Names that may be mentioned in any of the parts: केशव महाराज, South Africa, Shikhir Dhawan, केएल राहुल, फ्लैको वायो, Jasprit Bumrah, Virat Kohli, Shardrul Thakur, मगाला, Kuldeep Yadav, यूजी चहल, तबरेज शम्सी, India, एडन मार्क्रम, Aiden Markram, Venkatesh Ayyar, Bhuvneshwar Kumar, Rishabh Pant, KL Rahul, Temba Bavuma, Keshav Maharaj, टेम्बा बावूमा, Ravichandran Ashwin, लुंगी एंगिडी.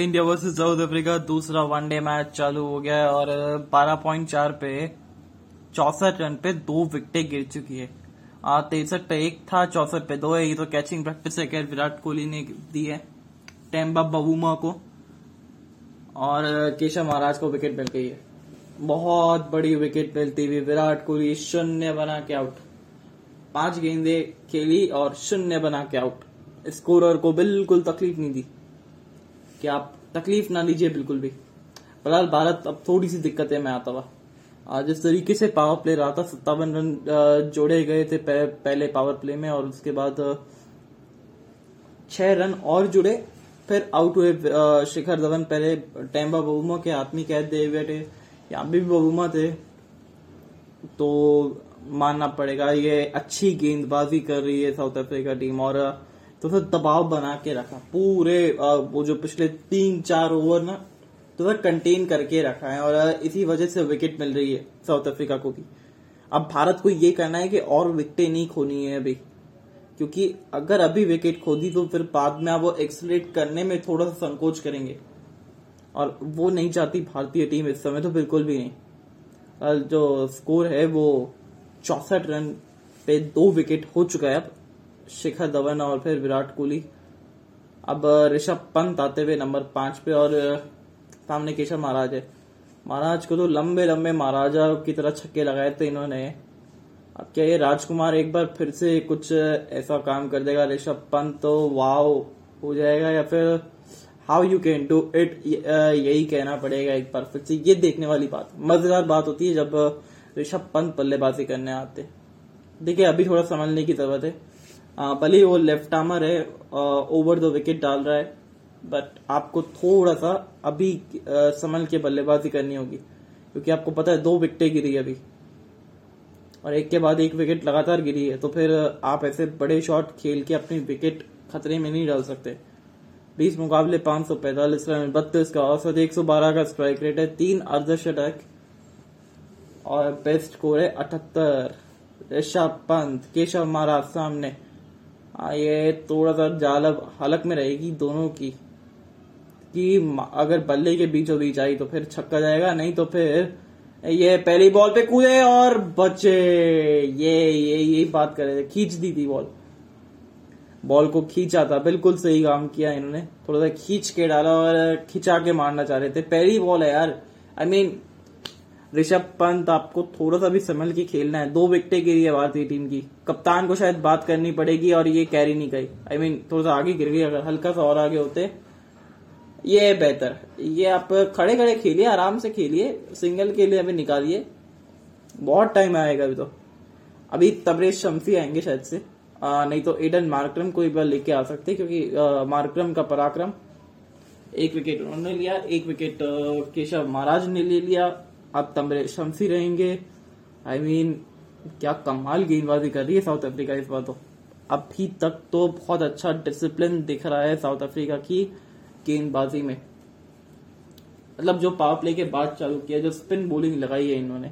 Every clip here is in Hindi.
इंडिया वर्सेस साउथ अफ्रीका दूसरा वनडे मैच चालू हो गया है और 12.4 पे 64 रन पे 2 विकेटें गिर चुकी है। 63 पे 1 था, 64 पे 2 है। ये तो कैचिंग प्रैक्टिस है खैर विराट कोहली ने दी है टेम्बा बावूमा को और केशव महाराज को विकेट मिल गई है। बहुत बड़ी विकेट मिलती हुई विराट कोहली 0 बना के आउट। 5 गेंदे खेली और 0 बना के आउट। स्कोरर को बिल्कुल तकलीफ नहीं दी कि आप तकलीफ ना लीजिए बिल्कुल भी। फिलहाल भारत अब थोड़ी सी दिक्कतें में आता हुआ। जिस तरीके से पावर प्ले रहा था 57 रन जोड़े गए थे पहले पावर प्ले में और उसके बाद 6 रन और जुड़े फिर आउट हुए शिखर धवन। पहले टेम्बा बावूमा के हाथ में कैच दिए हुए थे, यहाँ भी बावूमा थे तो मानना पड़ेगा ये अच्छी गेंदबाजी कर रही है साउथ अफ्रीका टीम और तो फिर दबाव बना के रखा पूरे वो जो पिछले 3-4 ओवर ना तो फिर कंटेन करके रखा है और इसी वजह से विकेट मिल रही है साउथ अफ्रीका को भी। अब भारत को ये करना है कि और विकेटें नहीं खोनी है अभी, क्योंकि अगर अभी विकेट खो दी तो फिर बाद में वो एक्सेलरेट करने में थोड़ा सा संकोच करेंगे और वो नहीं चाहती भारतीय टीम इस समय तो बिल्कुल भी नहीं। जो स्कोर है वो 64 रन पे 2 विकेट हो चुका है अब शिखर धवन और फिर विराट कोहली। अब ऋषभ पंत आते हुए नंबर 5 पे और सामने केशव महाराज है। महाराज को तो लंबे लंबे महाराजा की तरह छक्के लगाए थे इन्होंने। अब क्या ये राजकुमार एक बार फिर से कुछ ऐसा काम कर देगा ऋषभ पंत तो वाओ हो जाएगा या फिर how you can do it यही कहना पड़ेगा एक बार फिर से। ये देखने वाली बात मजेदार बात होती है जब ऋषभ पंत बल्लेबाजी करने आते। देखिए अभी थोड़ा संभालने की जरूरत है, भले ही वो लेफ्ट आर्मर है ओवर द विकेट डाल रहा है बट आपको थोड़ा सा अभी संभल के बल्लेबाजी करनी होगी क्योंकि आपको पता है 2 विकेटें गिरी अभी और एक के बाद एक विकेट लगातार गिरी है तो फिर आप ऐसे बड़े शॉट खेल के अपनी विकेट खतरे में नहीं डाल सकते। 20 मुकाबले 545 रन 32 का औसत 112 का स्ट्राइक रेट है, 3 अर्धशतक और बेस्ट स्कोर है 78। ऋषभ पंत केशव महाराज सामने ये थोड़ा सा जालब हालत में रहेगी दोनों की कि अगर बल्ले के बीचों बीच आई तो फिर छक्का जाएगा नहीं तो फिर ये पहली बॉल पे कूदे और बचे। ये बात कर रहे थे, खींच दी थी बॉल को खींचा था। बिल्कुल सही काम किया इन्होंने, थोड़ा सा खींच के डाला और खिंचा के मारना चाह रहे थे। पहली बॉल है यार, आई मीन ऋषभ पंत आपको थोड़ा सा भी संभल के खेलना है। 2 विकेटें गिरी है भारतीय टीम की, कप्तान को शायद बात करनी पड़ेगी और ये कैरी नहीं गई। आई मीन थोड़ा सा आगे गिर गई, अगर हल्का सा और आगे होते ये बेहतर। ये आप खड़े खड़े खेलिए, आराम से खेलिए, सिंगल के लिए अभी निकालिए, बहुत टाइम आएगा अभी तो। अभी तबरेज शम्सी आएंगे शायद से, नहीं तो एडन मार्क्रम को एक बार लेके आ सकते क्योंकि मार्क्रम का पराक्रम 1 विकेट उन्होंने लिया, 1 विकेट केशव महाराज ने ले लिया। अब तबरेज शम्सी रहेंगे। आई मीन क्या कमाल गेंदबाजी कर रही है साउथ अफ्रीका इस बार तो। अभी तक तो बहुत अच्छा डिसिप्लिन दिख रहा है साउथ अफ्रीका की गेंदबाजी में, मतलब जो पावर प्ले के बाद चालू किया, जो स्पिन बॉलिंग लगाई है इन्होंने,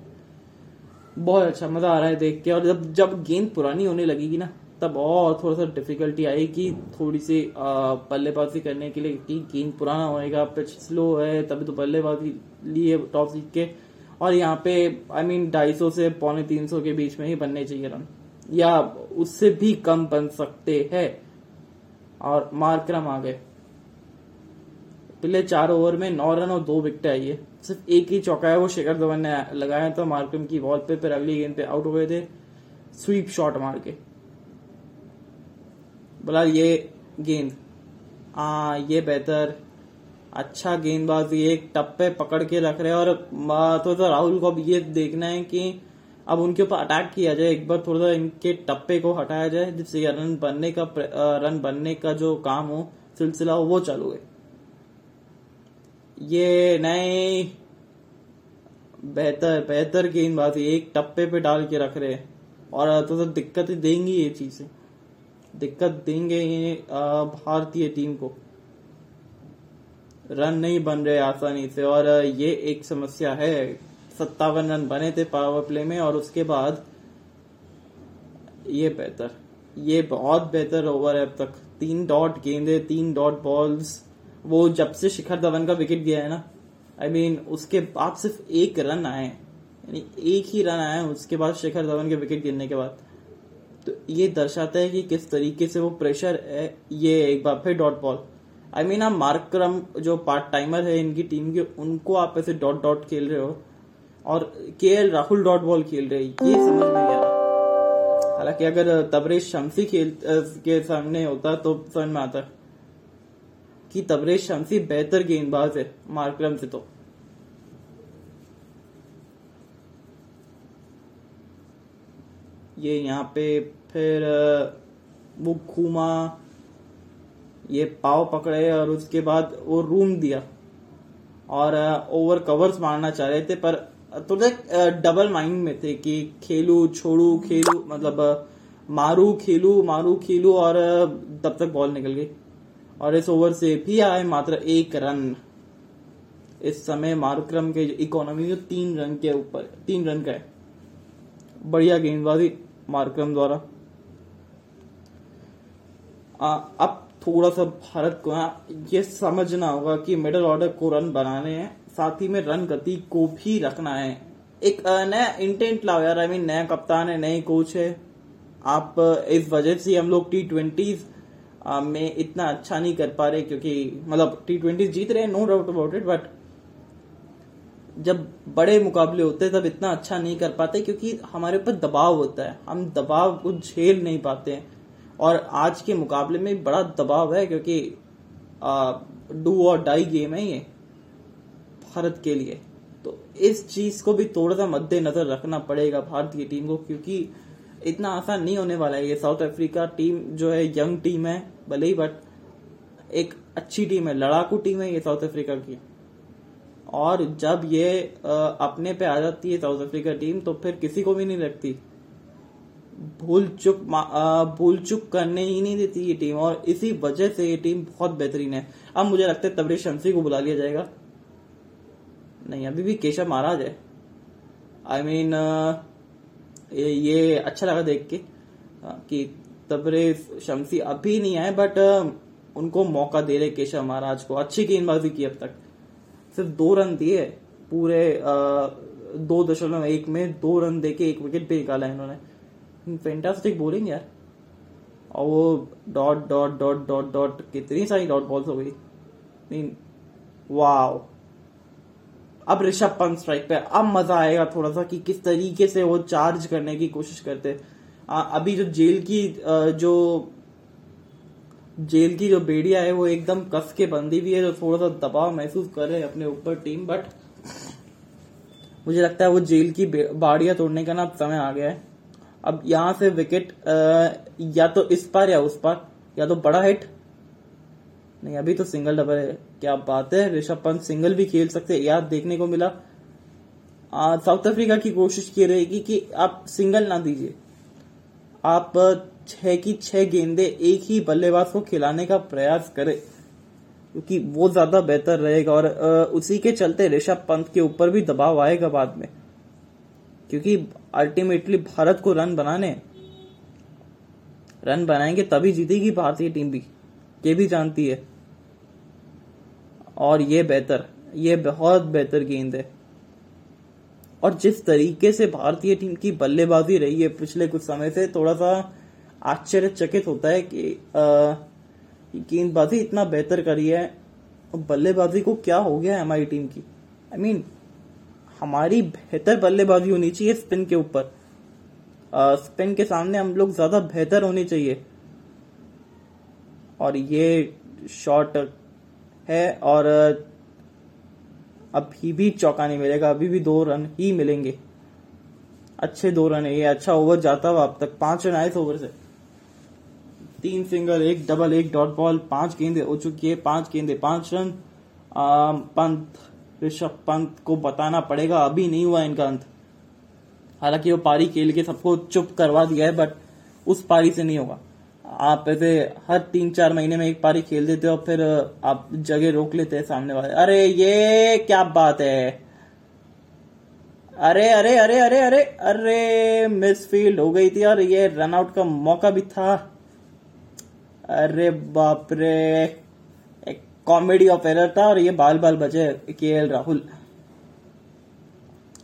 बहुत अच्छा मजा आ रहा है देख के। और जब गेंद पुरानी होने लगेगी ना तब और थोड़ा सा डिफिकल्टी आएगी थोड़ी सी बल्लेबाजी करने के लिए कि गेंद पुराना होएगा, पिच स्लो है तभी तो बल्लेबाजी लिए टॉप सीट के। और यहाँ पे आई मीन 250 से 250-300 के बीच में ही बनने चाहिए रन या उससे भी कम बन सकते हैं। और मार्क्रम आ गए, पिछले 4 ओवर में 9 रन और 2 विकेट आई है। सिर्फ एक ही चौका है वो शिखर धवन ने लगाया था मार्क्रम की बॉल पे, फिर अगली गेंद पे आउट हो गए थे स्वीप शॉट मार के। बोला ये गेंद ये बेहतर, अच्छा गेंदबाजी एक टप पे पकड़ के रख रहे हैं। और थोड़ा सा राहुल को अब ये देखना है कि अब उनके ऊपर अटैक किया जाए एक बार, थोड़ा सा इनके टप्पे को हटाया जाए जिससे रन बनने का जो काम हो सिलसिला हो वो चालू है। ये नहीं, बेहतर गेंदबाजी एक टप्पे पे डाल के रख रहे हैं और थोड़ा सा दिक्कत देंगी ये चीजें, दिक्कत देंगे भारतीय टीम को। रन नहीं बन रहे आसानी से और ये एक समस्या है। 57 रन बने थे पावर प्ले में और उसके बाद ये बहुत बेहतर ओवर है अब तक। 3 डॉट गेंदे, 3 डॉट बॉल्स वो जब से शिखर धवन का विकेट गया है ना, I mean, उसके बाद सिर्फ एक रन आए, यानी एक ही रन आए उसके बाद शिखर धवन के विकेट गिरने के बाद। तो ये दर्शाता है कि किस तरीके से वो प्रेशर है। ये एक बार फिर डॉट बॉल, I mean, आप मार्करम जो पार्ट टाइमर है इनकी टीम के, उनको आप ऐसे डॉट डॉट खेल रहे हो और केएल राहुल डॉट बॉल खेल रहे, ये समझ में नहीं आ रहा। हालांकि अगर तबरेज शम्सी के सामने होता तो समझ में आता कि तबरेज शम्सी बेहतर गेंदबाज है मार्करम से। तो ये यहाँ पे फिर वो घूमा, ये पाव पकड़े और उसके बाद वो रूम दिया और ओवर कवर्स मारना चाह रहे थे, पर थोड़ा डबल माइंड में थे कि खेलू छोड़ू खेलू, मतलब मारू खेलू, और तब तक बॉल निकल गई और इस ओवर से भी आए मात्र एक रन। इस समय मार्करम के इकोनॉमी जो 3 रन के ऊपर 3 रन का है। बढ़िया गेंदबाजी मार्करम द्वारा। अब थोड़ा सा भारत को ये समझना होगा कि मिडिल ऑर्डर को रन बनाने हैं, साथ ही में रन गति को भी रखना है। एक नया इंटेंट लाओ यार, I mean, नया कप्तान है, नए कोच है आप। इस वजह से हम लोग T20s में इतना अच्छा नहीं कर पा रहे, क्योंकि मतलब T20s जीत रहे हैं, no doubt about it, but जब बड़े मुकाबले होते हैं तब इतना अच्छा नहीं कर पाते, क्योंकि हमारे ऊपर दबाव होता है, हम दबाव को झेल नहीं पाते हैं। और आज के मुकाबले में बड़ा दबाव है, क्योंकि डू और डाई गेम है ये भारत के लिए। तो इस चीज को भी थोड़ा सा मद्देनजर रखना पड़ेगा भारतीय टीम को, क्योंकि इतना आसान नहीं होने वाला है। ये साउथ अफ्रीका टीम जो है यंग टीम है भले ही, बट एक अच्छी टीम है, लड़ाकू टीम है ये साउथ अफ्रीका की। और जब ये अपने पे आ जाती है साउथ अफ्रीका टीम, तो फिर किसी को भी नहीं लगती, भूल चुक करने ही नहीं देती ये टीम, और इसी वजह से ये टीम बहुत बेहतरीन है। अब मुझे लगता है तबरेज शम्सी को बुला लिया जाएगा। नहीं, अभी भी केशव महाराज है। I mean, ये अच्छा लगा देख के कि तबरेज शम्सी अभी नहीं आए, बट उनको मौका दे रहे केशव महाराज को। अच्छी गेंदबाजी की, अब तक सिर्फ 2 रन दिए पूरे 2.1 में, 2 रन देके 1 विकेट भी निकाला है इन्होंने। फैंटास्टिक बोलिंग यार। और वो dot dot dot dot dot कितनी सारी डॉट बॉल्स हो गई, वाव। अब ऋषभ पंत स्ट्राइक पे, अब मजा आएगा थोड़ा सा कि किस तरीके से वो चार्ज करने की कोशिश करते। अभी जो जेल की जो बेड़िया है वो एकदम कस के बंधी हुई है, जो थोड़ा सा दबाव महसूस कर रहे हैं अपने ऊपर टीम, बट मुझे लगता है वो जेल की बाड़ियां तोड़ने का ना समय आ गया है। अब यहां से विकेट या तो इस पार या उस पार, या तो बड़ा हिट। नहीं, अभी तो सिंगल डबल है, क्या बात है। ऋषभ पंत सिंगल भी खेल सकते हैं, याद देखने को मिला। साउथ अफ्रीका की कोशिश की रहेगी कि आप सिंगल ना दीजिए, आप 6 की 6 गेंदे एक ही बल्लेबाज को खिलाने का प्रयास करें, क्योंकि वो ज्यादा बेहतर रहेगा। और उसी के चलते ऋषभ पंत के ऊपर भी दबाव आएगा बाद में, क्योंकि अल्टीमेटली भारत को रन बनाएंगे तभी जीतेगी भारतीय टीम भी, ये भी जानती है। और ये बहुत बेहतर गेंद है। और जिस तरीके से भारतीय टीम की बल्लेबाजी रही है पिछले कुछ समय से, थोड़ा सा आश्चर्यचकित होता है कि गेंदबाजी इतना बेहतर करी है, बल्लेबाजी को क्या हो गया है हमारी टीम की। I mean, हमारी बेहतर बल्लेबाजी होनी चाहिए स्पिन के ऊपर, स्पिन के सामने हम लोग ज्यादा बेहतर होने चाहिए। और ये शॉट है और अभी भी चौका नहीं मिलेगा, अभी भी 2 रन ही मिलेंगे। अच्छे 2 रन है ये, अच्छा ओवर जाता हुआ। अब तक 5 रन आए ओवर से, 3 सिंगल, 1 डबल, 1 डॉट बॉल, 5 गेंदे हो चुकी है, 5 गेंदे 5 रन। ऋषभ पंत को बताना पड़ेगा अभी नहीं हुआ इनका अंत। हालांकि वो पारी खेल के सबको चुप करवा दिया है, बट उस पारी से नहीं होगा। आप ऐसे हर 3-4 महीने में एक पारी खेल देते हो, फिर आप जगह रोक लेते हैं सामने वाले। अरे ये क्या बात है, अरे अरे अरे अरे अरे अरे मिसफील्ड हो गई थी, और ये रन आउट का मौका भी था। अरे बाप रे, एक कॉमेडी ऑफ एरर था और ये बाल बाल बचे केएल राहुल।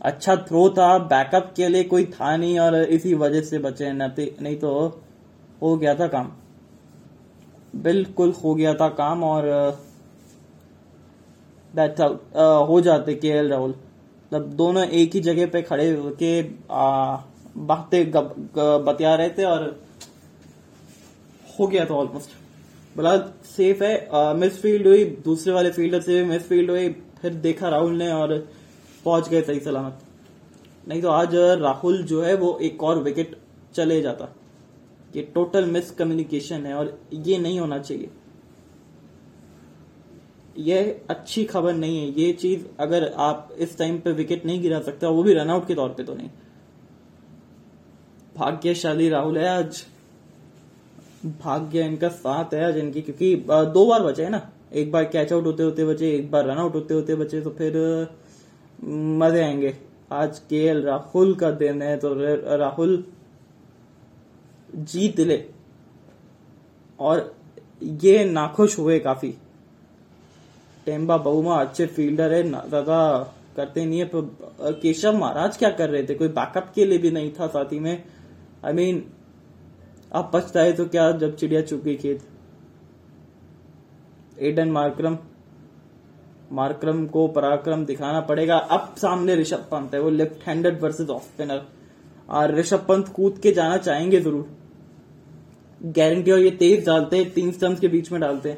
अच्छा थ्रो था, बैकअप के लिए कोई था नहीं और इसी वजह से बचे, नहीं तो हो गया था काम, बिल्कुल हो गया था काम। और दैट्स आउट हो जाते केएल राहुल। तब दोनों एक ही जगह पे खड़े होके बातें बतिया रहे थे और हो गया था ऑलमोस्ट। बड़ा सेफ है, मिस फील्ड हुई, दूसरे वाले फील्डर से भी मिस फील्ड हुई, फिर देखा राहुल ने और पहुंच गए सही सलामत, नहीं तो आज राहुल जो है वो एक और विकेट चले जाता। ये टोटल मिस कम्युनिकेशन है और ये नहीं होना चाहिए, ये अच्छी खबर नहीं है। ये चीज अगर आप इस टाइम पे विकेट नहीं गिरा सकते, वो भी रनआउट के तौर पे तो नहीं। भाग्यशाली राहुल है आज, भाग्य इनका साथ है आज इनकी, क्योंकि दो बार बचे है ना, एक बार कैच आउट होते होते बचे, एक बार रनआउट होते होते बचे, तो फिर मजे आएंगे। आज केएल राहुल का दिन है तो राहुल जीत ले। और ये नाखुश हुए काफी, टेम्बा बावुमा अच्छे फील्डर है, ज्यादा करते नहीं है, पर केशव महाराज क्या कर रहे थे, कोई बैकअप के लिए भी नहीं था साथी में। I mean, आप पछताए तो क्या जब चिड़िया चुग गई खेत। एडन मार्करम को पराक्रम दिखाना पड़ेगा। अब सामने ऋषभ पंत है, वो left handed versus off spinner, और ऋषभ पंत कूद के जाना चाहेंगे जरूर, गारंटी, और ये तेज डालते हैं, 3 स्टंप्स के बीच में डालते हैं,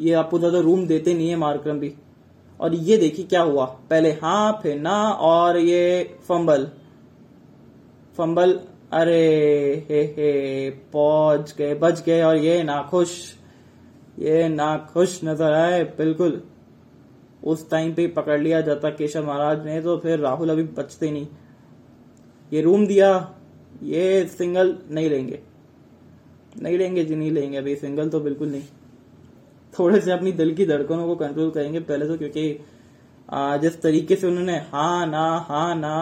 ये आपको ज्यादा रूम देते नहीं है मार्करम भी। और ये देखिए क्या हुआ, पहले हाँ फिर ना, और ये फंबल, अरे हे, पहुंच गए, बच गए, और ये नाखुश नजर आए बिल्कुल। उस टाइम पे पकड़ लिया जाता केशव महाराज ने तो फिर राहुल अभी बचते नहीं। ये रूम दिया, ये सिंगल नहीं लेंगे अभी सिंगल तो बिल्कुल नहीं। थोड़े से अपनी दिल की धड़कनों को कंट्रोल करेंगे पहले तो, क्योंकि जिस तरीके से उन्होंने हाँ ना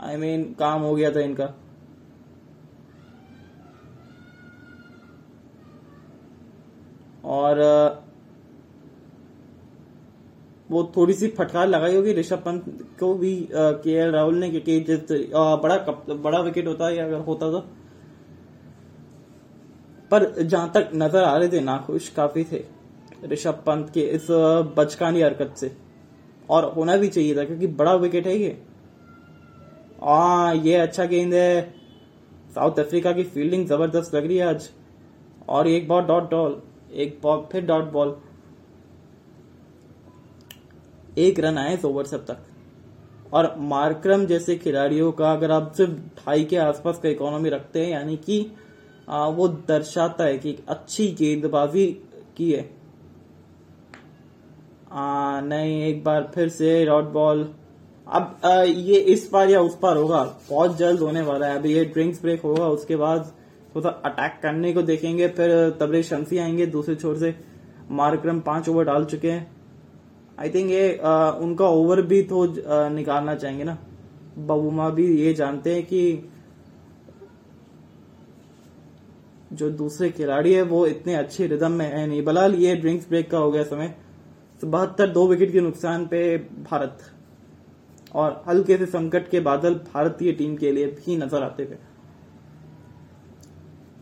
I mean, काम हो गया था इनका। और वो थोड़ी सी फटकार लगाई होगी ऋषभ पंत को भी केएल राहुल ने, क्योंकि बड़ा विकेट होता है अगर होता तो। पर जहां तक नजर आ रहे थे नाखुश काफी थे ऋषभ पंत के इस बचकानी हरकत से, और होना भी चाहिए था क्योंकि बड़ा विकेट है ये। ये अच्छा गेंद है, साउथ अफ्रीका की फील्डिंग जबरदस्त लग रही है आज। और एक बॉल डॉट बॉल, एक बॉल फिर डॉट बॉल, 1 रन आए इस ओवर से अब तक। और मार्करम जैसे खिलाड़ियों का अगर आप सिर्फ 2.5 के आसपास का इकोनॉमी रखते हैं, यानी कि वो दर्शाता है कि अच्छी गेंदबाजी की है। नहीं, एक बार फिर से डॉट बॉल। अब ये इस पार या उस पार होगा, बहुत जल्द होने वाला है। अभी ये ड्रिंक्स ब्रेक होगा, उसके बाद थोड़ा अटैक करने को देखेंगे, फिर तबरेज शम्सी आएंगे दूसरे छोर से। मार्करम 5 ओवर डाल चुके हैं, आई थिंक ये उनका ओवर भी तो निकालना चाहेंगे ना। बाबूमा भी ये जानते हैं कि जो दूसरे खिलाड़ी है वो इतने अच्छे रिदम में है नहीं। बलाल ये ड्रिंक्स ब्रेक का हो गया समय। 72 2 विकेट के नुकसान पे भारत, और हल्के से संकट के बादल भारतीय टीम के लिए भी नजर आते थे,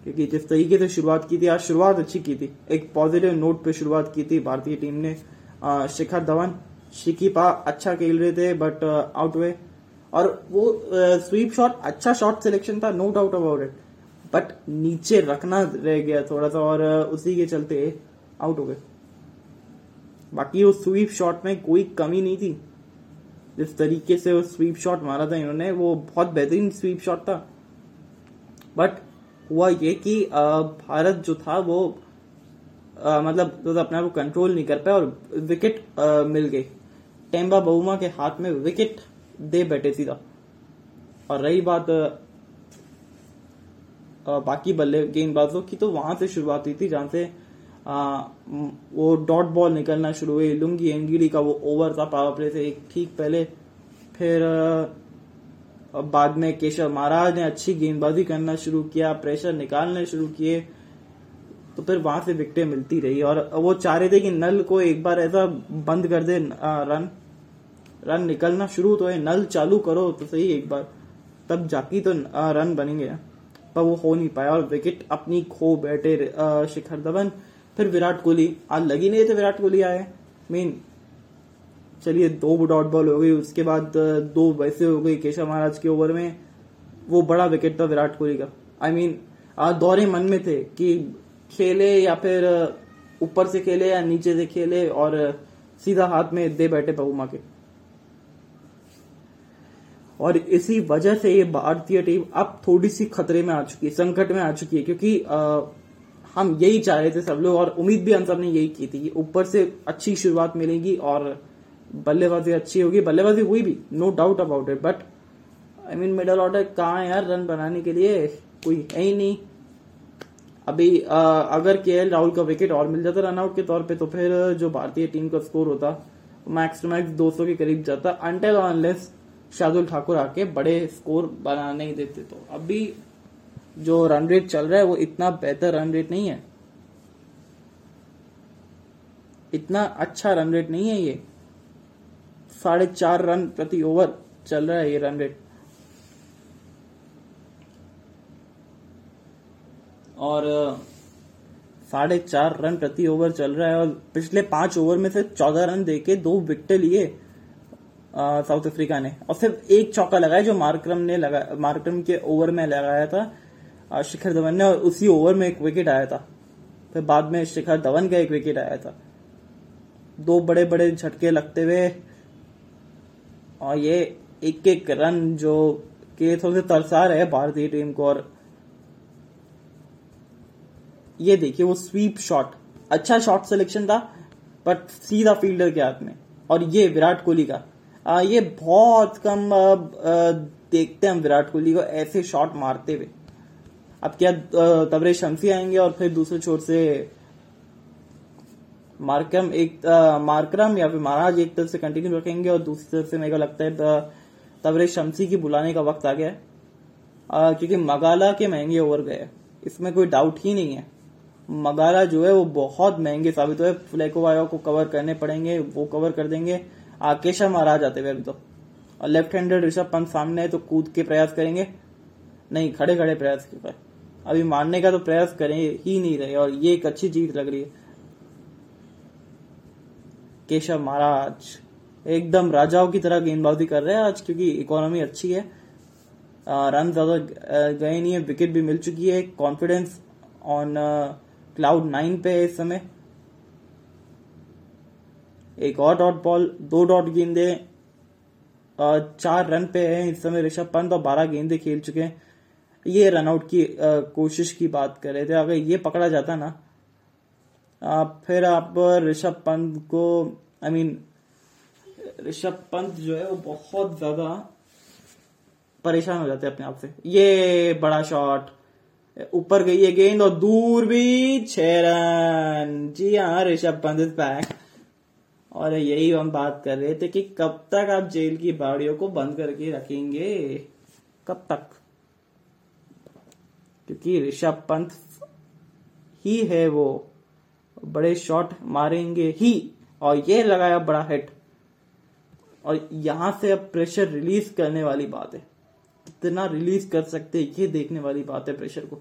क्योंकि जिस तरीके से शुरुआत की थी आज, शुरुआत अच्छी की थी, एक पॉजिटिव नोट पे शुरुआत की थी भारतीय टीम ने। शिखर धवन शिकीपा अच्छा खेल रहे थे, बट आउट हुए, और वो स्वीप शॉट अच्छा शॉट सिलेक्शन था, no doubt about it, but नीचे रखना रह गया थोड़ा सा, और उसी के चलते आउट हो गए। बाकी उस स्वीप शॉट में कोई कमी नहीं थी, जिस तरीके से वो स्वीप शॉट मारा था इन्होंने, वो बहुत बेहतरीन स्वीप शॉट था। बट हुआ ये कि भारत जो था वो मतलब तो अपने आप को कंट्रोल नहीं कर पाया और विकेट मिल गई। टेम्बा बावुमा के हाथ में विकेट दे बैठे सीधा। और रही बात बाकी बल्ले गेंदबाजों की, तो वहां से शुरुआत हुई थी जहां से वो डॉट बॉल निकलना शुरू हुई। लुंगी एंगिडी का वो ओवर था पावर प्ले से एक ठीक पहले, फिर बाद में केशव महाराज ने अच्छी गेंदबाजी करना शुरू किया, प्रेशर निकालने शुरू किए। तो फिर वहां से विकेटें मिलती रही और वो चाह रहे थे कि नल को एक बार ऐसा बंद कर दे, रन निकलना शुरू तो है, नल चालू करो तो सही एक बार, तब जाके तो रन बनेंगे, पर वो हो नहीं पाया और विकेट अपनी खो बैठे शिखर धवन। फिर विराट कोहली आज लगी नहीं थे, विराट कोहली आए मेन, चलिए 2 डॉट बॉल हो गई, उसके बाद 2 वैसे हो गई केशव महाराज के ओवर में, वो बड़ा विकेट था विराट कोहली का। I mean, दौरे मन में थे कि खेले या फिर ऊपर से खेले या नीचे से खेले, और सीधा हाथ में दे बैठे बाबूमा के, और इसी वजह से ये भारतीय टीम अब थोड़ी सी खतरे में आ चुकी है, संकट में आ चुकी है, क्योंकि हम यही चाह रहे थे सब लोग और उम्मीद भी हम सब ने यही की थी कि ऊपर से अच्छी शुरुआत मिलेगी और बल्लेबाजी अच्छी होगी, बल्लेबाजी हुई भी, no doubt about it, but I mean middle order कहाँ है यार, रन बनाने के लिए कोई है ही नहीं अभी। अगर केएल राहुल का विकेट और मिल जाता रनआउट के तौर पे, तो फिर जो भारतीय टीम का स्कोर होता मैक्स टू मैक्स 200 के करीब जाता, अनटिल अनलेस शार्दुल ठाकुर आके बड़े स्कोर बना नहीं देते। तो अभी जो रन रेट चल रहा है वो इतना बेहतर रन रेट नहीं है, इतना अच्छा रन रेट नहीं है, ये 4.5 रन प्रति ओवर चल रहा है ये रन रेट, और 4.5 रन प्रति ओवर चल रहा है, और पिछले 5 ओवर में से 14 रन देके 2 विकेट लिए साउथ अफ्रीका ने, और सिर्फ एक चौका लगाया जो मार्करम के ओवर में लगाया था शिखर धवन ने, और उसी ओवर में एक विकेट आया था, फिर बाद में शिखर धवन का एक विकेट आया था, 2 बड़े बड़े झटके लगते हुए, और ये एक एक रन जो के थोड़े तरसा रहे भारतीय टीम को। और ये देखिए वो स्वीप शॉट, अच्छा शॉट सिलेक्शन था बट सीधा फील्डर के हाथ में, और ये विराट कोहली का ये बहुत कम देखते हैं हम विराट कोहली को ऐसे शॉट मारते हुए। अब क्या तबरेज शम्सी आएंगे और फिर दूसरे छोर से मार्करम या फिर महाराज एक तरफ से कंटिन्यू रखेंगे, और दूसरी तरफ से मेरे को लगता है तबरेज शम्सी की बुलाने का वक्त आ गया है, क्योंकि मगाला के महंगे ओवर गए, इसमें कोई डाउट ही नहीं है। मगाला जो है वो बहुत महंगे साबित हुए, फ्लैकोवाया को कवर करने पड़ेंगे, वो कवर कर देंगे, केशव महाराज आते हुए तो, और लेफ्ट हैंडेड ऋषभ पंत सामने है तो कूद के प्रयास करेंगे, नहीं खड़े खड़े प्रयास कर, अभी मारने का तो प्रयास करें ही नहीं रहे, और ये एक अच्छी जीत लग रही है। केशव महाराज एकदम राजाओं की तरह गेंदबाजी कर रहे हैं आज, क्योंकि इकोनॉमी अच्छी है, रन ज्यादा गए नहीं है, विकेट भी मिल चुकी है, कॉन्फिडेंस ऑन क्लाउड 9 पे है इस समय। एक और डॉट बॉल, 2 डॉट गेंदे, 4 रन पे है इस समय ऋषभ पंत, और 12 गेंदे खेल चुके हैं। ये रनआउट की कोशिश की बात कर रहे थे, अगर ये पकड़ा जाता ना फिर आप ऋषभ पंत को, ऋषभ पंत जो है वो बहुत ज्यादा परेशान हो जाते हैं अपने आप से। ये बड़ा शॉट, ऊपर गई है गेंद और दूर भी, 6 रन। जी हाँ, ऋषभ पंत इज बैक। और यही हम बात कर रहे थे कि कब तक आप जेल की बाड़ियों को बंद करके रखेंगे, कब तक, क्योंकि ऋषभ पंत ही है वो, बड़े शॉट मारेंगे ही। और ये लगाया बड़ा हिट, और यहां से अब प्रेशर रिलीज करने वाली बात है, कितना रिलीज कर सकते ये देखने वाली बात है प्रेशर को।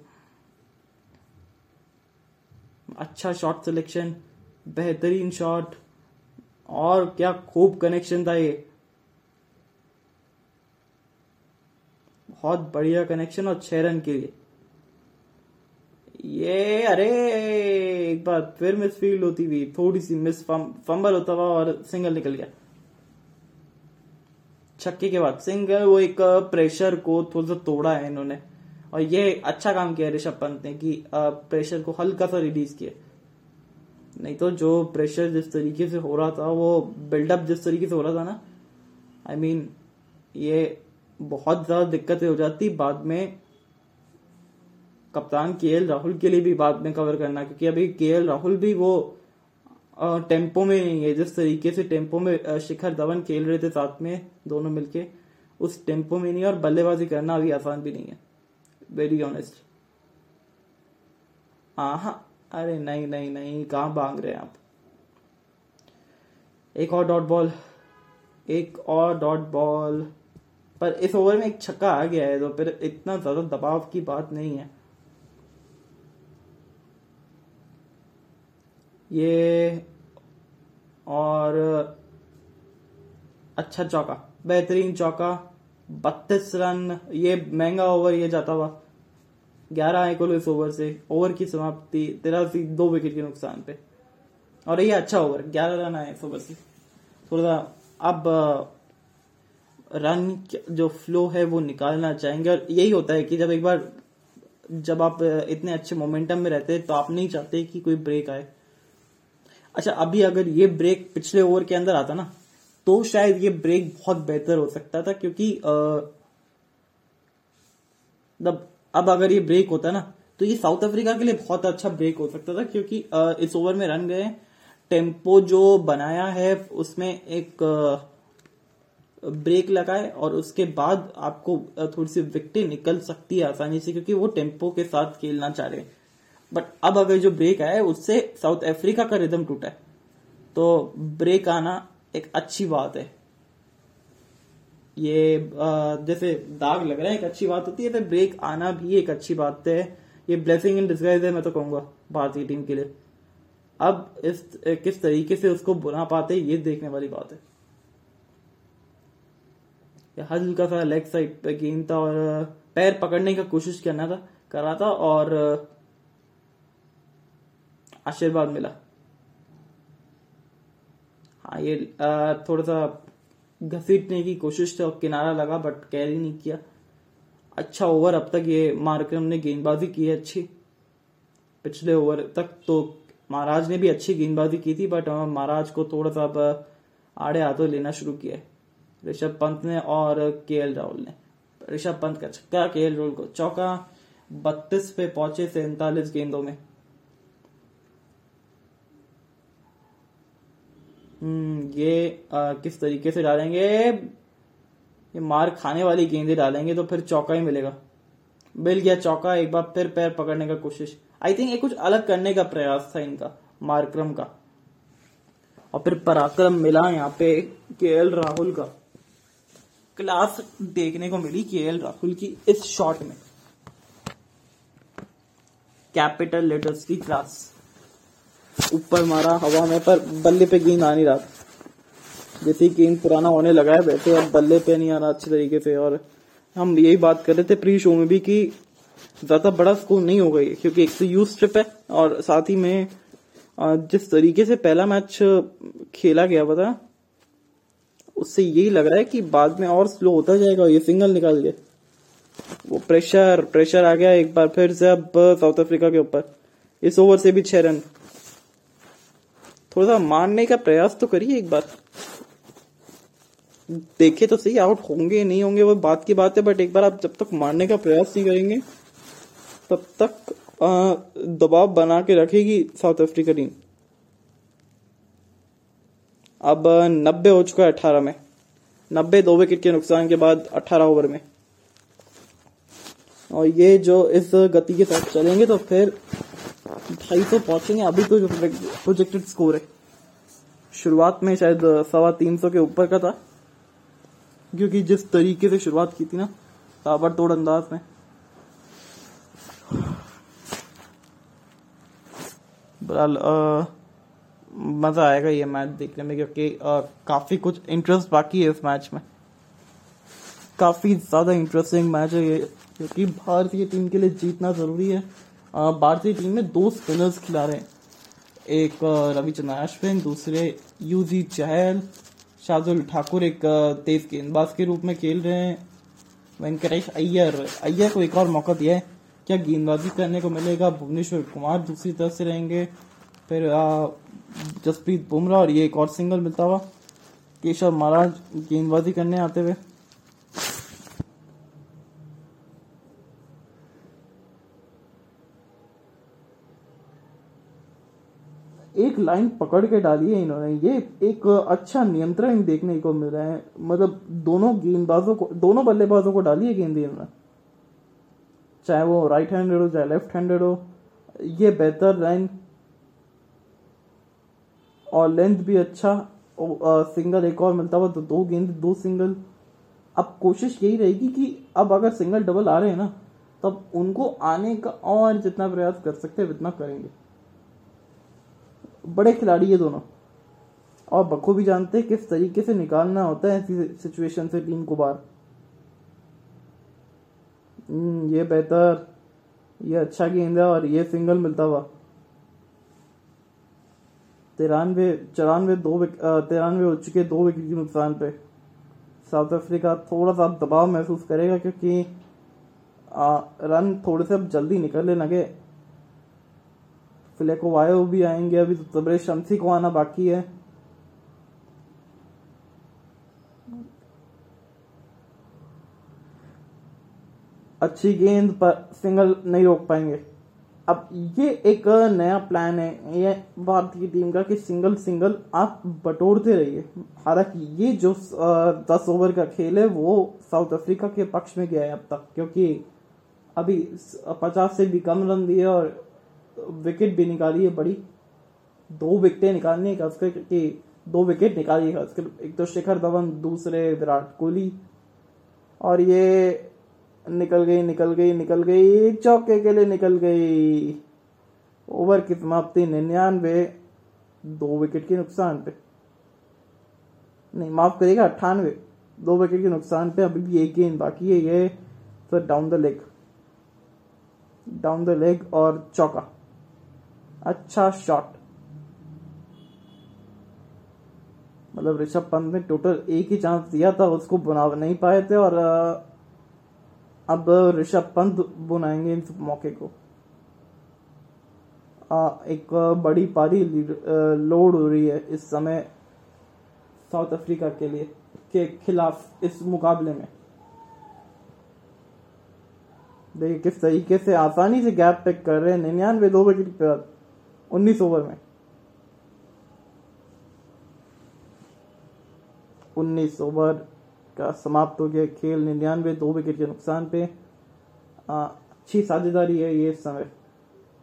अच्छा शॉट सिलेक्शन, बेहतरीन शॉट, और क्या खूब कनेक्शन था ये, बहुत बढ़िया कनेक्शन, और 6 रन के लिए ये। अरे एक बार फिर मिसफील्ड होती हुई, थोड़ी सी मिस, फंबल होता हुआ और सिंगल निकल गया, छक्के के बाद सिंगल। वो एक प्रेशर को थोड़ा सा तोड़ा है इन्होंने, और ये अच्छा काम किया ऋषभ पंत ने कि प्रेशर को हल्का सा रिलीज किया, नहीं तो जो प्रेशर जिस तरीके से हो रहा था, वो बिल्डअप जिस तरीके से हो रहा था ना, ये बहुत ज्यादा दिक्कतें हो जाती बाद में कप्तान केएल राहुल के लिए भी बाद में कवर करना, क्योंकि अभी केएल राहुल भी वो टेम्पो में नहीं है, जिस तरीके से टेम्पो में शिखर धवन खेल रहे थे साथ में दोनों मिलके, उस टेम्पो में नहीं, और बल्लेबाजी करना अभी आसान भी नहीं है, वेरी ऑनेस्ट। हाँ, अरे नहीं नहीं नहीं, कहाँ भाग रहे हैं आप। एक और डॉट बॉल पर इस ओवर में एक छक्का आ गया है, तो फिर इतना ज्यादा दबाव की बात नहीं है। ये और अच्छा चौका, बेहतरीन चौका, 32 रन। ये महंगा ओवर ये जाता हुआ, 11 आए कुल इस ओवर से। ओवर की समाप्ति 83 2 विकेट के नुकसान पे, और ये अच्छा ओवर, 11 रन आए इस ओवर से। थोड़ा अब रन जो फ्लो है वो निकालना चाहेंगे, और यही होता है कि जब आप इतने अच्छे मोमेंटम में रहते हैं तो आप नहीं चाहते कि कोई ब्रेक आए। अच्छा, अभी अगर ये ब्रेक पिछले ओवर के अंदर आता ना, तो शायद ये ब्रेक बहुत बेहतर हो सकता था, क्योंकि अब अगर ये ब्रेक होता ना तो ये साउथ अफ्रीका के लिए बहुत अच्छा ब्रेक हो सकता था, क्योंकि इस ओवर में रन गए। टेम्पो जो बनाया है उसमें एक ब्रेक लगाए, और उसके बाद आपको थोड़ी सी विकेटें निकल सकती है आसानी से, क्योंकि वो टेम्पो के साथ खेलना चाह रहे हैं। बट अब अगर जो ब्रेक आया है उससे साउथ अफ्रीका का रिदम टूटा है, तो ब्रेक आना एक अच्छी बात है। ये जैसे दाग लग रहा है, एक अच्छी बात होती है, तो ब्रेक आना भी एक अच्छी बात है। ये ब्लेसिंग इन डिस्गाइज है, मैं तो कहूंगा भारतीय टीम के लिए। अब किस तरीके से उसको बुला पाते ये देखने वाली बात है। हल्का सा लेग साइड पे गेम था, और पैर पकड़ने का कोशिश कर रहा था, और आशीर्वाद मिला। हाँ, ये थोड़ा सा घसीटने की कोशिश था और किनारा लगा, बट कैरी नहीं किया। अच्छा ओवर अब तक ये मार्करम ने गेंदबाजी की है अच्छी। पिछले ओवर तक तो महाराज ने भी अच्छी गेंदबाजी की थी, बट महाराज को थोड़ा सा अब आड़े हाथों लेना शुरू किया है ऋषभ पंत ने और केएल राहुल ने। ऋषभ पंत का छक्का, केएल राहुल को चौका। 32 पे पहुंचे 47 गेंदों में। ये किस तरीके से डालेंगे, ये मार खाने वाली गेंदें डालेंगे तो फिर चौका ही मिलेगा। मिल गया चौका। एक बार फिर पैर पकड़ने का कोशिश। आई थिंक ये कुछ अलग करने का प्रयास था इनका, मार्करम का, और फिर पराक्रम मिला यहाँ पे केएल राहुल का। क्लास देखने को मिली केएल राहुल की इस शॉट में, कैपिटल लेटर्स की क्लास। ऊपर मारा हवा में, पर बल्ले पे गेंद आ नहीं रहा। जैसे गेंद पुराना होने लगा है वैसे अब बल्ले पे नहीं आ रहा अच्छे तरीके से। और हम यही बात कर रहे थे प्री शो में भी कि ज्यादा बड़ा स्कोर नहीं हो गई, क्योंकि एक तो यूज स्ट्रिप है, और साथ ही में जिस तरीके से पहला मैच खेला गया पता, उससे यही लग रहा है कि बाद में और स्लो होता जाएगा। ये सिंगल निकाल गए, वो प्रेशर आ गया एक बार फिर से अब साउथ अफ्रीका के ऊपर। इस ओवर से भी 6 रन। थोड़ा सा मारने का प्रयास तो करिए, एक बार देखे तो सही, आउट होंगे नहीं होंगे वो बात की बात है, बट एक बार आप जब तक मारने का प्रयास नहीं करेंगे तब तक दबाव बना के रखेगी साउथ अफ्रीका टीम। अब 90 हो चुका है 18 में। 90 2 विकेट के नुकसान के बाद 18 ओवर में, और ये जो इस गति के साथ चलेंगे तो फिर 250 पहुंचेंगे। अभी तो जो प्रोजेक्टेड स्कोर है, शुरुआत में शायद 325 के ऊपर का था, क्योंकि जिस तरीके से शुरुआत की थी ना ताबड़तोड़ अंदाज में। मजा आएगा ये मैच देखने में, क्योंकि काफी कुछ इंटरेस्ट बाकी है इस मैच में। काफी ज्यादा इंटरेस्टिंग मैच है ये, क्योंकि भारतीय टीम के लिए जीतना जरूरी है। भारतीय टीम में 2 स्पिनर्स खिला रहे हैं, एक रविचंद्रन अश्विन, दूसरे यूजी चहल। शार्दुल ठाकुर एक तेज गेंदबाज के रूप में खेल रहे हैं। वेंकटेश अय्यर को एक और मौका दिया है, क्या गेंदबाजी करने को मिलेगा। भुवनेश्वर कुमार दूसरी तरफ से रहेंगे, फिर जसप्रीत बुमराह, और ये एक और सिंगल मिलता हुआ। केशव महाराज गेंदबाजी करने आते हुए, एक लाइन पकड़ के डाली है इन्होंने। ये एक अच्छा नियंत्रण देखने को मिल रहा है, मतलब दोनों बल्लेबाजों को डाली है गेंद इन्होंने, चाहे वो राइट हैंडेड हो चाहे लेफ्ट हैंडेड हो। ये बेहतर लाइन और लेंथ भी अच्छा, सिंगल एक और मिलता हुआ तो दो गेंद दो सिंगल। अब कोशिश यही रहेगी कि अब अगर सिंगल डबल आ रहे हैं ना, तब उनको आने का और जितना प्रयास कर सकते हैं उतना करेंगे। बड़े खिलाड़ी ये दोनों और बखूबी जानते हैं किस तरीके से निकालना होता है ऐसी सिचुएशन से टीम को बाहर। ये बेहतर, ये अच्छा गेंद है और ये सिंगल मिलता हुआ 93 हो चुके, 2 विकेट के नुकसान पे। साउथ अफ्रीका थोड़ा सा दबाव महसूस करेगा क्योंकि रन थोड़े से अब जल्दी निकलने लगे। फ्लेको वायो भी आएंगे अभी, तो तबरेज शम्सी को आना बाकी है। अच्छी गेंद पर सिंगल नहीं रोक पाएंगे। अब ये एक नया प्लान है ये भारतीय टीम का कि सिंगल सिंगल आप बटोरते रहिए। हालांकि ये जो 10 ओवर का खेल है वो साउथ अफ्रीका के पक्ष में गया है अब तक, क्योंकि अभी 50 से भी कम रन दिए और विकेट भी निकाली है बड़ी, 2 विकेटें निकालनी है खासकर, क्योंकि 2 विकेट निकाली है खासकर, एक तो शिखर धवन, दूसरे विराट कोहली। और ये निकल गई चौके के लिए, निकल गई। ओवर की समाप्ति 99, 2 विकेट के नुकसान पे, नहीं माफ करिएगा 98, 2 विकेट के नुकसान पे। अभी भी एक गेंद बाकी है। ये तो डाउन द लेग और चौका, अच्छा शॉट। मतलब ऋषभ पंत ने टोटल एक ही चांस दिया था, उसको बना नहीं पाए थे और अब ऋषभ पंत बुनाएंगे इस मौके को। एक बड़ी पारी लोड हो रही है इस समय साउथ अफ्रीका के लिए के खिलाफ इस मुकाबले में। देखिए किस तरीके से आसानी से गैप पिक कर रहे हैं। 99, 2 विकेट पर 19 ओवर का समाप्त हो गया खेल। 99, 2 विकेट के नुकसान पे। अच्छी साझेदारी है ये समय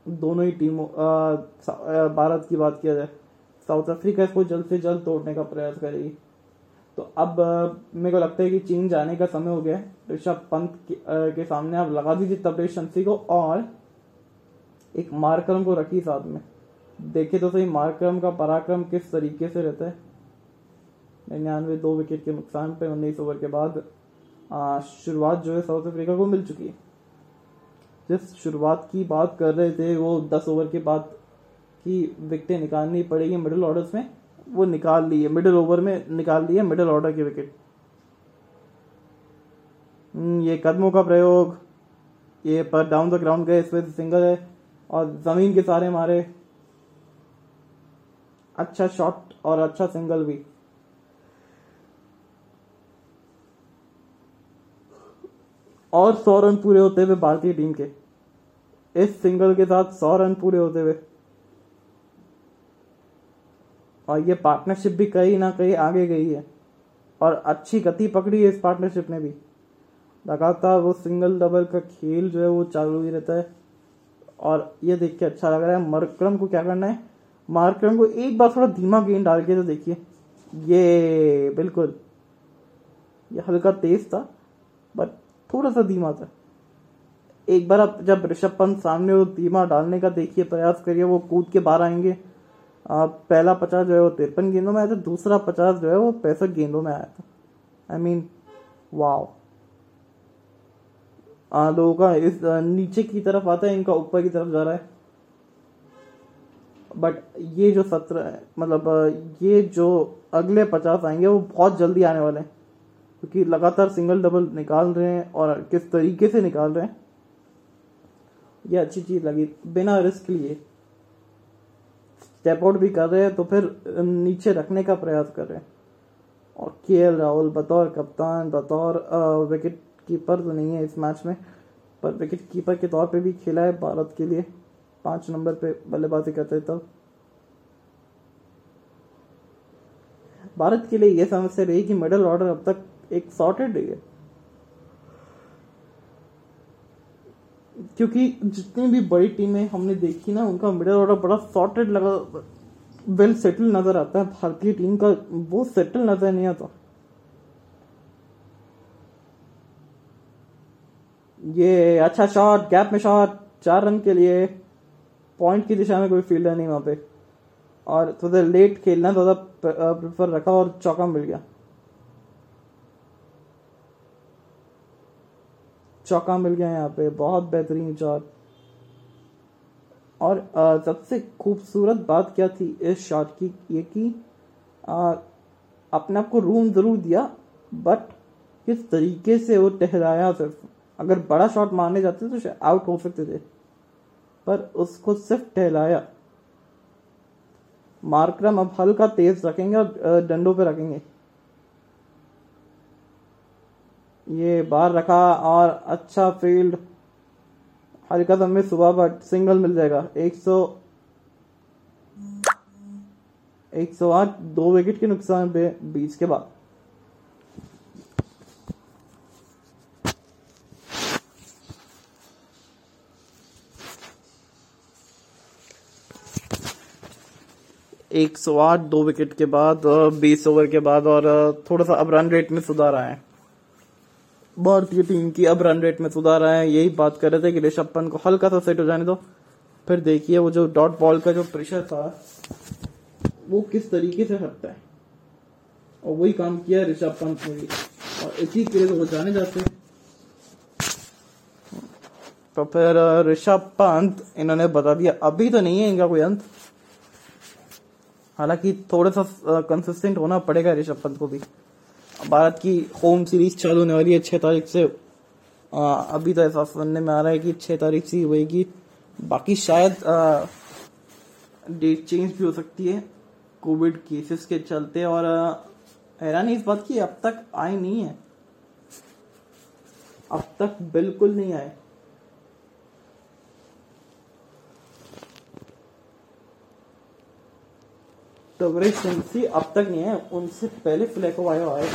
दोनों ही टीमों। भारत की बात किया जाए, साउथ अफ्रीका इसको जल्द से जल्द तोड़ने का प्रयास करेगी। तो अब मेरे को लगता है कि चीन जाने का समय हो गया है। ऋषभ पंत के सामने आप लगा दीजिए तबरेज शम्सी को और एक मार्करम को रखिए साथ में। देखे तो सही मार्करम का पराक्रम किस तरीके से रहता है। 99, 2 विकेट के नुकसान पे 19 ओवर के बाद शुरुआत जो है साउथ अफ्रीका को मिल चुकी है। जिस शुरुआत की बात कर रहे थे वो 10 ओवर के बाद की विकेटें निकालनी पड़ेगी मिडिल ऑर्डर्स में, वो निकाल लिए मिडिल ओवर में, निकाल लिए मिडिल ऑर्डर के विकेट। ये कदमों का प्रयोग, ये पर डाउन द ग्राउंड गए, इस वजह से सिंगल है और जमीन के सारे मारे। अच्छा शॉट और अच्छा सिंगल भी। और 100 रन पूरे होते हुए भारतीय टीम के इस सिंगल के साथ, 100 रन पूरे होते हुए। और ये पार्टनरशिप भी कहीं ना कहीं आगे गई है और अच्छी गति पकड़ी है इस पार्टनरशिप ने भी। लगातार वो सिंगल डबल का खेल जो है वो चालू ही रहता है और ये देख के अच्छा लग रहा है। मार्करम को क्या करना है, मार्करम को एक बार थोड़ा धीमा गेंद डाल के तो देखिए। ये बिल्कुल, ये हल्का तेज था बट थोड़ा सा धीमा था। एक बार आप जब ऋषभ पंत सामने हो धीमा डालने का देखिए प्रयास करिए, वो कूद के बाहर आएंगे। पहला 50 जो है वो 53 गेंदों में आया था, दूसरा 50 जो है वो 65 गेंदों में आया था। वाव। लोगों का इस नीचे की तरफ आता है, इनका ऊपर की तरफ जा रहा है। बट ये जो 17 है, मतलब ये जो अगले 50 आएंगे वो बहुत जल्दी आने वाले हैं क्योंकि लगातार सिंगल डबल निकाल रहे हैं और किस तरीके से निकाल रहे हैं। यह अच्छी चीज लगी, बिना रिस्क लिए स्टेप आउट भी कर रहे हैं तो फिर नीचे रखने का प्रयास कर रहे हैं। और केएल राहुल बतौर कप्तान, बतौर विकेट कीपर तो नहीं है इस मैच में, पर विकेट कीपर के तौर पे भी खेला है भारत के लिए। 5 नंबर पे बल्लेबाजी करते तब। भारत के लिए यह समस्या रही कि मिडल ऑर्डर अब तक एक सॉर्टेड है। क्योंकि जितनी भी बड़ी टीमें हमने देखी ना, उनका मिडल ऑर्डर बड़ा सॉर्टेड लगा, वेल सेटल नजर आता है। भारतीय टीम का वो सेटल नजर नहीं आता। ये अच्छा शॉट, गैप में शॉट, 4 रन के लिए। पॉइंट की दिशा में कोई फील्डर नहीं वहां पे, और थोड़ा लेट खेलना ज्यादा प्रेफर रखा और चौका मिल गया। चौका मिल गया यहाँ पे, बहुत बेहतरीन शॉट। और सबसे खूबसूरत बात क्या थी इस शॉट की, ये कि अपने आप को रूम जरूर दिया, बट किस तरीके से वो टहराया। सिर्फ अगर बड़ा शॉट मारने जाते तो शायद आउट हो सकते थे, पर उसको सिर्फ टहलाया। मार्करम अब हल्का तेज रखेंगे और डंडों पे रखेंगे। ये बाहर रखा और अच्छा फील्ड। हल्का दम में सुबह बट सिंगल मिल जाएगा। 108 2 विकेट के नुकसान पे बीच के बाद। एक 108 2 विकेट के बाद 20 ओवर के बाद, और थोड़ा सा अब रन रेट में सुधार आया है भारतीय टीम की। यही बात कर रहे थे कि ऋषभ पंत को हल्का सा सेट हो जाने दो, फिर देखिए वो जो डॉट बॉल का जो प्रेशर था वो किस तरीके से हटता है, और वही काम किया ऋषभ पंत ने भी। और इसी के लिए तो वो जाने जाते हैं। तो फिर ऋषभ पंत, इन्होंने बता दिया अभी तो नहीं है इनका कोई अंत। हालांकि थोड़ा सा कंसिस्टेंट होना पड़ेगा ऋषभ पंत को भी। भारत की होम सीरीज चालू होने वाली है 6 तारीख से। अभी तो ऐसा सुनने में आ रहा है कि 6 तारीख से होगी, बाकी शायद डेट चेंज भी हो सकती है कोविड केसेस के चलते। और हैरानी इस बात की अब तक आई नहीं है, अब तक बिल्कुल नहीं आए। तबरेज शम्सी अब तक नहीं है, उनसे पहले फ्लैको आए।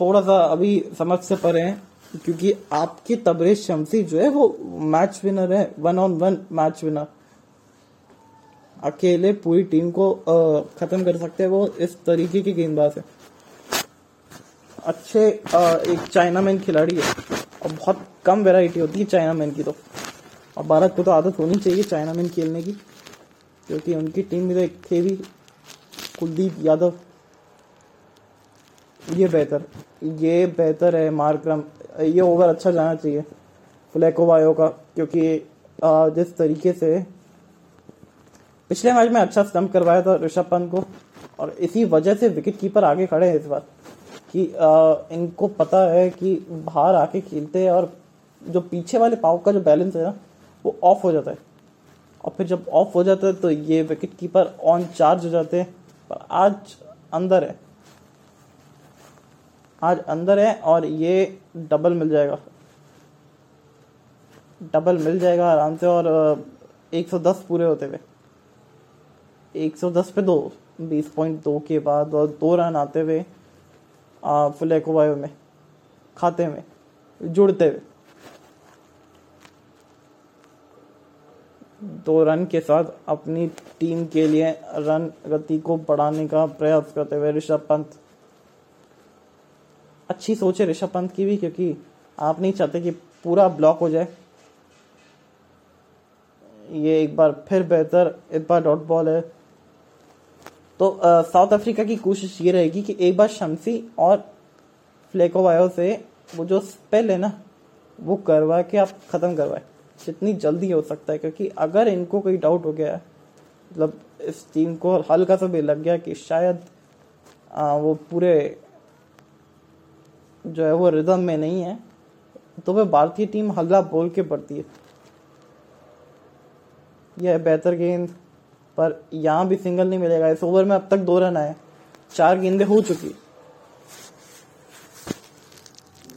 थोड़ा सा अभी समझ से परे हैं, क्योंकि आपके तबरेज शम्सी जो है वो मैच विनर है, 1-on-1 मैच विनर। अकेले पूरी टीम को खत्म कर सकते हैं वो, इस तरीके की गेंदबाज है। अच्छे एक चाइनामैन खिलाड़ी है, और बहुत कम वेराइटी होती है चाइनामैन की। तो और भारत को तो आदत होनी चाहिए चाइनामैन खेलने की, क्योंकि उनकी टीम में तो एक थे भी कुलदीप यादव। ये बेहतर है मार्करम। ये ओवर अच्छा जाना चाहिए फ्लैको वायो का, क्योंकि जिस तरीके से पिछले मैच में अच्छा स्टंप करवाया था ऋषभ पंत को, और इसी वजह से विकेटकीपर आगे खड़े हैं इस बार कि इनको पता है कि बाहर आके खेलते हैं, और जो पीछे वाले पाव का जो बैलेंस है ना वो ऑफ हो जाता है, और फिर जब ऑफ हो जाता है तो ये विकेट कीपर ऑन चार्ज हो जाते हैं। पर आज अंदर है, और ये डबल मिल जाएगा आराम से। और 110 पूरे होते हुए 110 पे 2, 20.2 के बाद, और 2 रन आते हुए फ्लैको वायो में खाते में जुड़ते हुए 2 रन के साथ अपनी टीम के लिए रन गति को बढ़ाने का प्रयास करते हुए ऋषभ पंत। अच्छी सोच है ऋषभ पंत की भी, क्योंकि आप नहीं चाहते कि पूरा ब्लॉक हो जाए। ये एक बार फिर बेहतर, एक बार डॉट बॉल है। तो साउथ अफ्रीका की कोशिश ये रहेगी कि एक बार शम्सी और फ्लैको वायो से वो जो स्पेल है ना वो करवा के आप खत्म करवाए जितनी जल्दी हो सकता है, क्योंकि अगर इनको कोई डाउट हो गया, मतलब इस टीम को हल्का सा भी लग गया कि शायद वो पूरे जो है वो रिदम में नहीं है, तो वह भारतीय टीम हल्ला बोल के पड़ती है। यह बेहतर गेंद, पर यहाँ भी सिंगल नहीं मिलेगा। इस ओवर में अब तक 2 रन आए, 4 गेंदें हो चुकी।